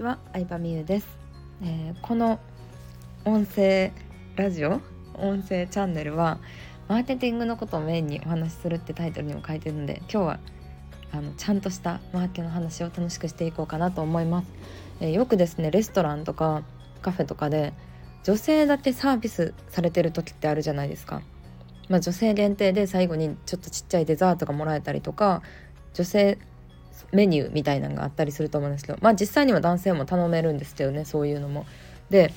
ちは、あいぱみゆです。この音声ラジオ、音声チャンネルはマーケティングのことをメインにお話しするってタイトルにも書いてるので、今日はちゃんとしたマーケの話を楽しくしていこうかなと思います。よくですね、レストランとかカフェとかで女性だけサービスされてる時ってあるじゃないですか。女性限定で最後にちょっとちっちゃいデザートがもらえたりとか、女性メニューみたいなのがあったりすると思うんですけど、実際には男性も頼めるんですけどね、そういうのも。で、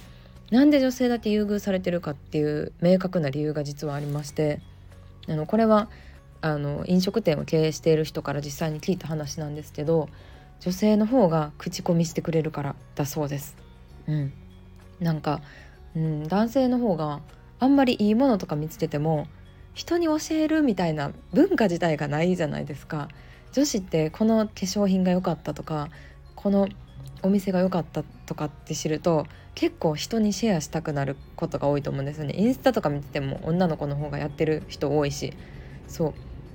なんで女性だけ優遇されてるかっていう明確な理由が実はありまして、これは飲食店を経営している人から実際に聞いた話なんですけど、女性の方が口コミしてくれるからだそうです。男性の方があんまりいいものとか見つけても人に教えるみたいな文化自体がないじゃないですか。女子ってこの化粧品が良かったとか、このお店が良かったとかって知ると結構人にシェアしたくなることが多いと思うんですよね。インスタとか見てても女の子の方がやってる人多いし、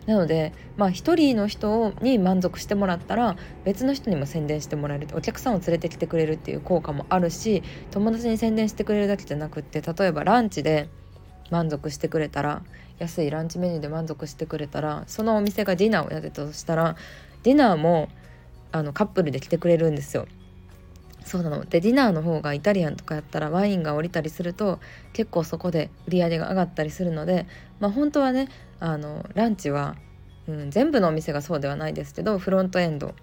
なので一人の人に満足してもらったら別の人にも宣伝してもらえる、お客さんを連れてきてくれるっていう効果もあるし、友達に宣伝してくれるだけじゃなくって、例えばランチで満足してくれたら、安いランチメニューで満足してくれたら、そのお店がディナーをやってたとしたらディナーもカップルで来てくれるんですよ。そうなので、ディナーの方がイタリアンとかやったらワインが降りたりすると結構そこで売り上げが上がったりするので、本当はね、ランチは、全部のお店がそうではないですけどフロントエンド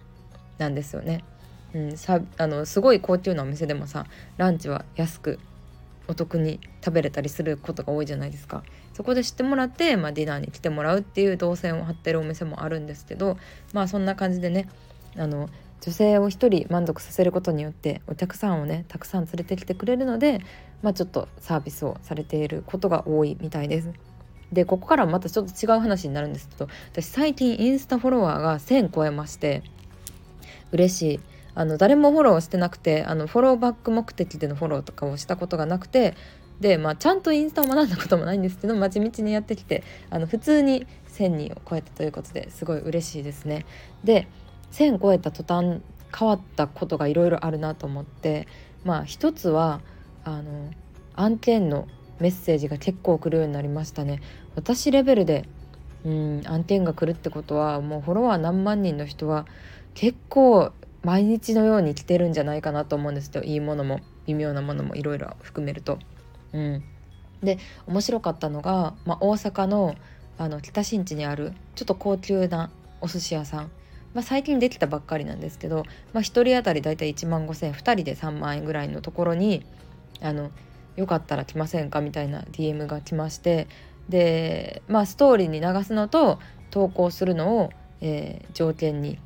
なんですよね。すごい高級なお店でもさ、ランチは安くお得に食べれたりすることが多いじゃないですか。そこで知ってもらって、ディナーに来てもらうっていう動線を張ってるお店もあるんですけど、そんな感じでね、女性を一人満足させることによってお客さんをねたくさん連れてきてくれるので、ちょっとサービスをされていることが多いみたいです。で、ここからまたちょっと違う話になるんですけど、私最近インスタフォロワーが1000超えまして、嬉しい。誰もフォローしてなくて、フォローバック目的でのフォローとかをしたことがなくて、でちゃんとインスタを学んだこともないんですけど、地道にやってきて普通に1000人を超えたということで、すごい嬉しいですね。で、1000超えた途端変わったことがいろいろあるなと思って、一つは案件のメッセージが結構来るようになりましたね。私レベルで案件が来るってことは、もうフォロワー何万人の人は結構毎日のように来てるんじゃないかなと思うんですけど、いいものも微妙なものもいろいろ含めると。で、面白かったのが、大阪の北新地にあるちょっと高級なお寿司屋さん、最近できたばっかりなんですけど、1人当たりだいたい1万5,000円、2人で3万円ぐらいのところによかったら来ませんかみたいな DM が来まして、で、ストーリーに流すのと投稿するのを、条件に、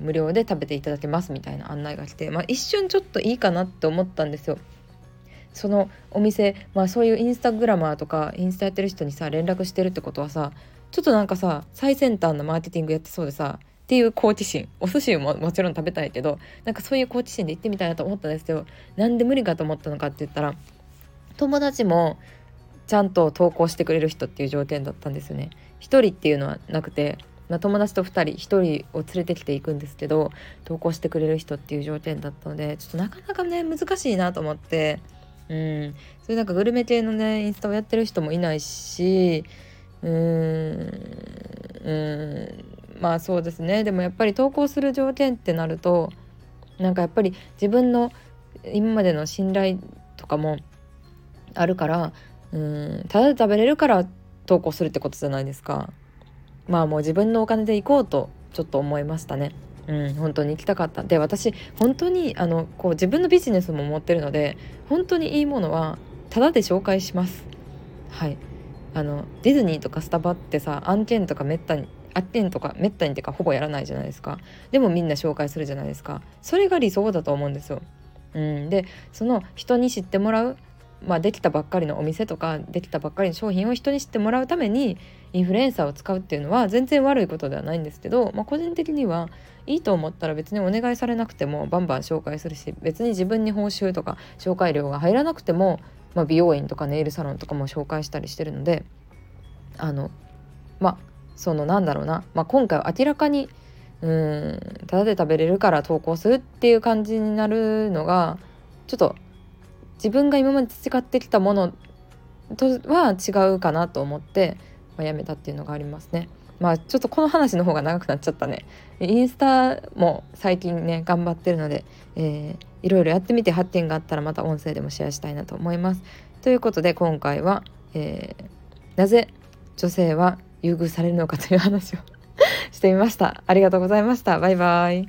無料で食べていただけますみたいな案内が来て、一瞬ちょっといいかなって思ったんですよ。そのお店、そういうインスタグラマーとかインスタやってる人にさ連絡してるってことはさ、ちょっとなんかさ最先端のマーケティングやってそうでさっていう好奇心、お寿司ももちろん食べたいけど、なんかそういう好奇心で行ってみたいなと思ったんですけど、なんで無理かと思ったのかって言ったら、友達もちゃんと投稿してくれる人っていう条件だったんですよね。一人っていうのはなくて、友達と2人1人を連れてきていくんですけど、投稿してくれる人っていう条件だったので、ちょっとなかなかね難しいなと思って、それなんかグルメ系のねインスタをやってる人もいないし、そうですね。でもやっぱり投稿する条件ってなると、なんかやっぱり自分の今までの信頼とかもあるから、ただで食べれるから投稿するってことじゃないですか。もう自分のお金で行こうとちょっと思いましたね。本当に行きたかった。で、私本当にこう自分のビジネスも持ってるので、本当にいいものはただで紹介します。ディズニーとかスタバってさ、案件とかめったにってかほぼやらないじゃないですか。でもみんな紹介するじゃないですか。それが理想だと思うんですよ。で、その人に知ってもらう、できたばっかりのお店とかできたばっかりの商品を人に知ってもらうためにインフルエンサーを使うっていうのは全然悪いことではないんですけど、個人的にはいいと思ったら別にお願いされなくてもバンバン紹介するし、別に自分に報酬とか紹介料が入らなくても、美容院とかネイルサロンとかも紹介したりしてるので、今回は明らかにただで食べれるから投稿するっていう感じになるのがちょっと自分が今まで培ってきたものとは違うかなと思って、やめたっていうのがありますね。ちょっとこの話の方が長くなっちゃったね。インスタも最近ね頑張ってるので、いろいろやってみて発見があったらまた音声でもシェアしたいなと思います。ということで今回は、なぜ女性は優遇されるのかという話をしてみました。ありがとうございました。バイバイ。